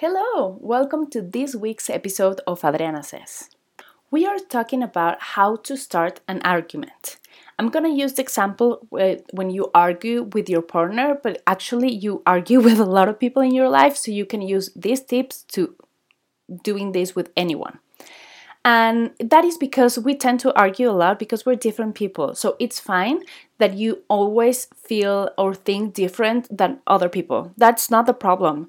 Hello! Welcome to this week's episode of Adriana Says. We are talking about how to start an argument. I'm going to use the example when you argue with your partner, but actually you argue with a lot of people in your life, so you can use these tips to doing this with anyone. And that is because we tend to argue a lot because we're different people. So it's fine that you always feel or think different than other people. That's not the problem.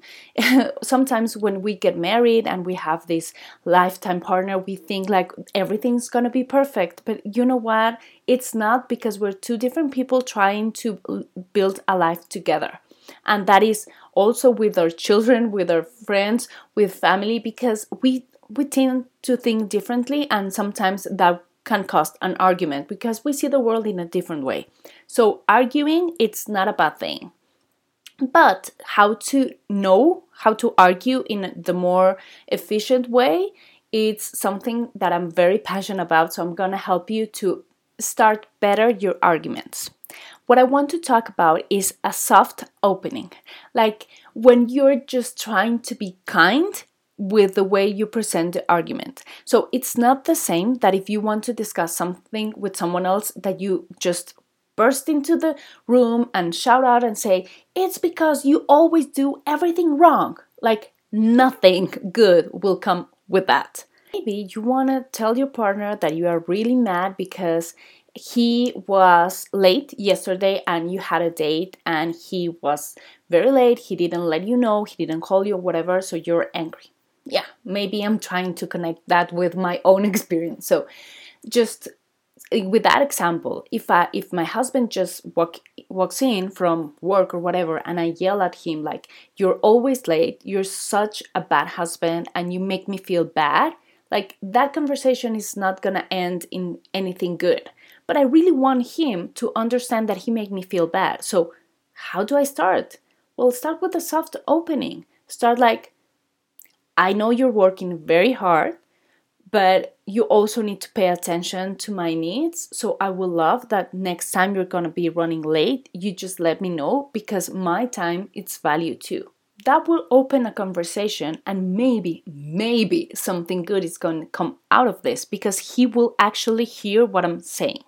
Sometimes when we get married and we have this lifetime partner, we think like everything's gonna be perfect. But you know what? It's not, because we're two different people trying to build a life together. And that is also with our children, with our friends, with family, because we tend to think differently, and sometimes that can cause an argument because we see the world in a different way. So arguing, it's not a bad thing. But how to know how to argue in the more efficient way, it's something that I'm very passionate about, so I'm going to help you to start better your arguments. What I want to talk about is a soft opening. Like when you're just trying to be kind with the way you present the argument. So it's not the same that if you want to discuss something with someone else that you just burst into the room and shout out and say, "It's because you always do everything wrong." Like nothing good will come with that. Maybe you want to tell your partner that you are really mad because he was late yesterday and you had a date and he was very late. He didn't let you know, he didn't call you or whatever, so you're angry. Yeah, maybe I'm trying to connect that with my own experience. So just with that example, if my husband just walks in from work or whatever and I yell at him like, "You're always late, you're such a bad husband and you make me feel bad," like that conversation is not gonna end in anything good. But I really want him to understand that he made me feel bad. So how do I start? Well, start with a soft opening. Start like, "I know you're working very hard, but you also need to pay attention to my needs. So I would love that next time you're going to be running late, you just let me know, because my time is value too." That will open a conversation, and maybe something good is going to come out of this, because he will actually hear what I'm saying.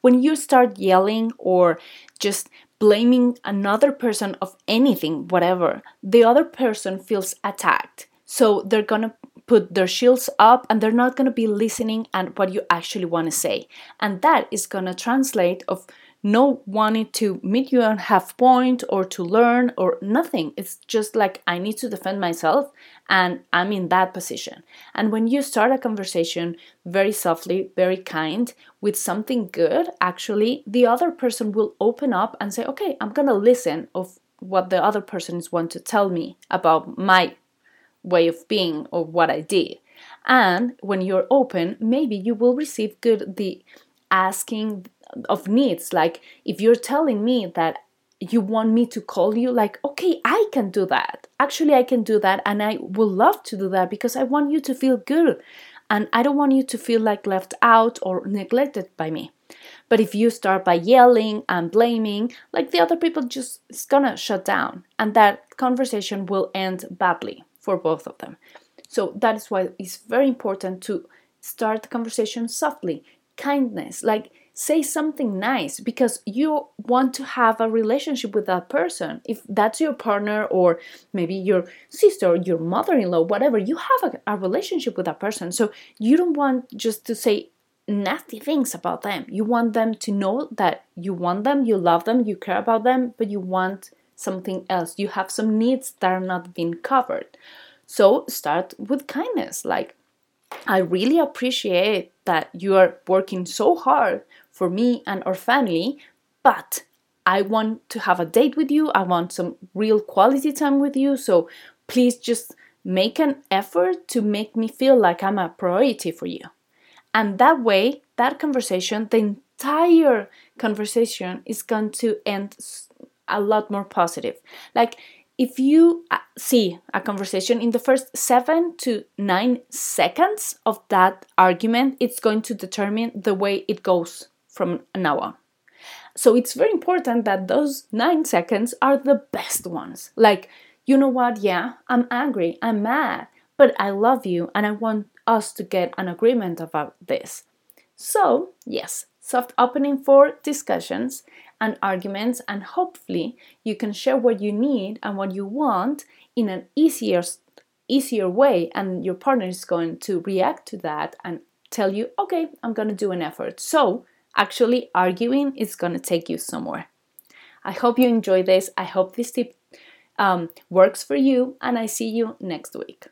When you start yelling or just blaming another person of anything, whatever, the other person feels attacked. So they're going to put their shields up and they're not going to be listening at what you actually want to say. And that is going to translate of no wanting to meet you on half point or to learn or nothing. It's just like, I need to defend myself and I'm in that position. And when you start a conversation very softly, very kind, with something good, actually, the other person will open up and say, "Okay, I'm going to listen of what the other person is want to tell me about my way of being or what I did." And when you're open, maybe you will receive good the asking of needs. Like if you're telling me that you want me to call you, like, "Okay, I can do that. Actually, I can do that, and I would love to do that because I want you to feel good and I don't want you to feel like left out or neglected by me." But if you start by yelling and blaming, like the other people just is gonna shut down, and that conversation will end badly for both of them. So that is why it's very important to start the conversation softly. Kindness, like say something nice, because you want to have a relationship with that person. If that's your partner or maybe your sister or your mother-in-law, whatever, you have a relationship with that person. So you don't want just to say nasty things about them. You want them to know that you want them, you love them, you care about them, but you want something else. You have some needs that are not being covered. So start with kindness, like, "I really appreciate that you are working so hard for me and our family, but I want to have a date with you. I want some real quality time with you. So please just make an effort to make me feel like I'm a priority for you." And that way, that conversation, the entire conversation is going to end a lot more positive. Like if you see a conversation in the first 7 to 9 seconds of that argument, it's going to determine the way it goes from now on. So it's very important that those 9 seconds are the best ones. Like you know what, yeah, I'm angry, I'm mad, but I love you and I want us to get an agreement about this. So, yes, soft opening for discussions and arguments, and hopefully you can share what you need and what you want in an easier way, and your partner is going to react to that and tell you, okay, I'm going to do an effort. So actually arguing is going to take you somewhere. I hope you enjoy this. I hope this tip works for you, and I see you next week.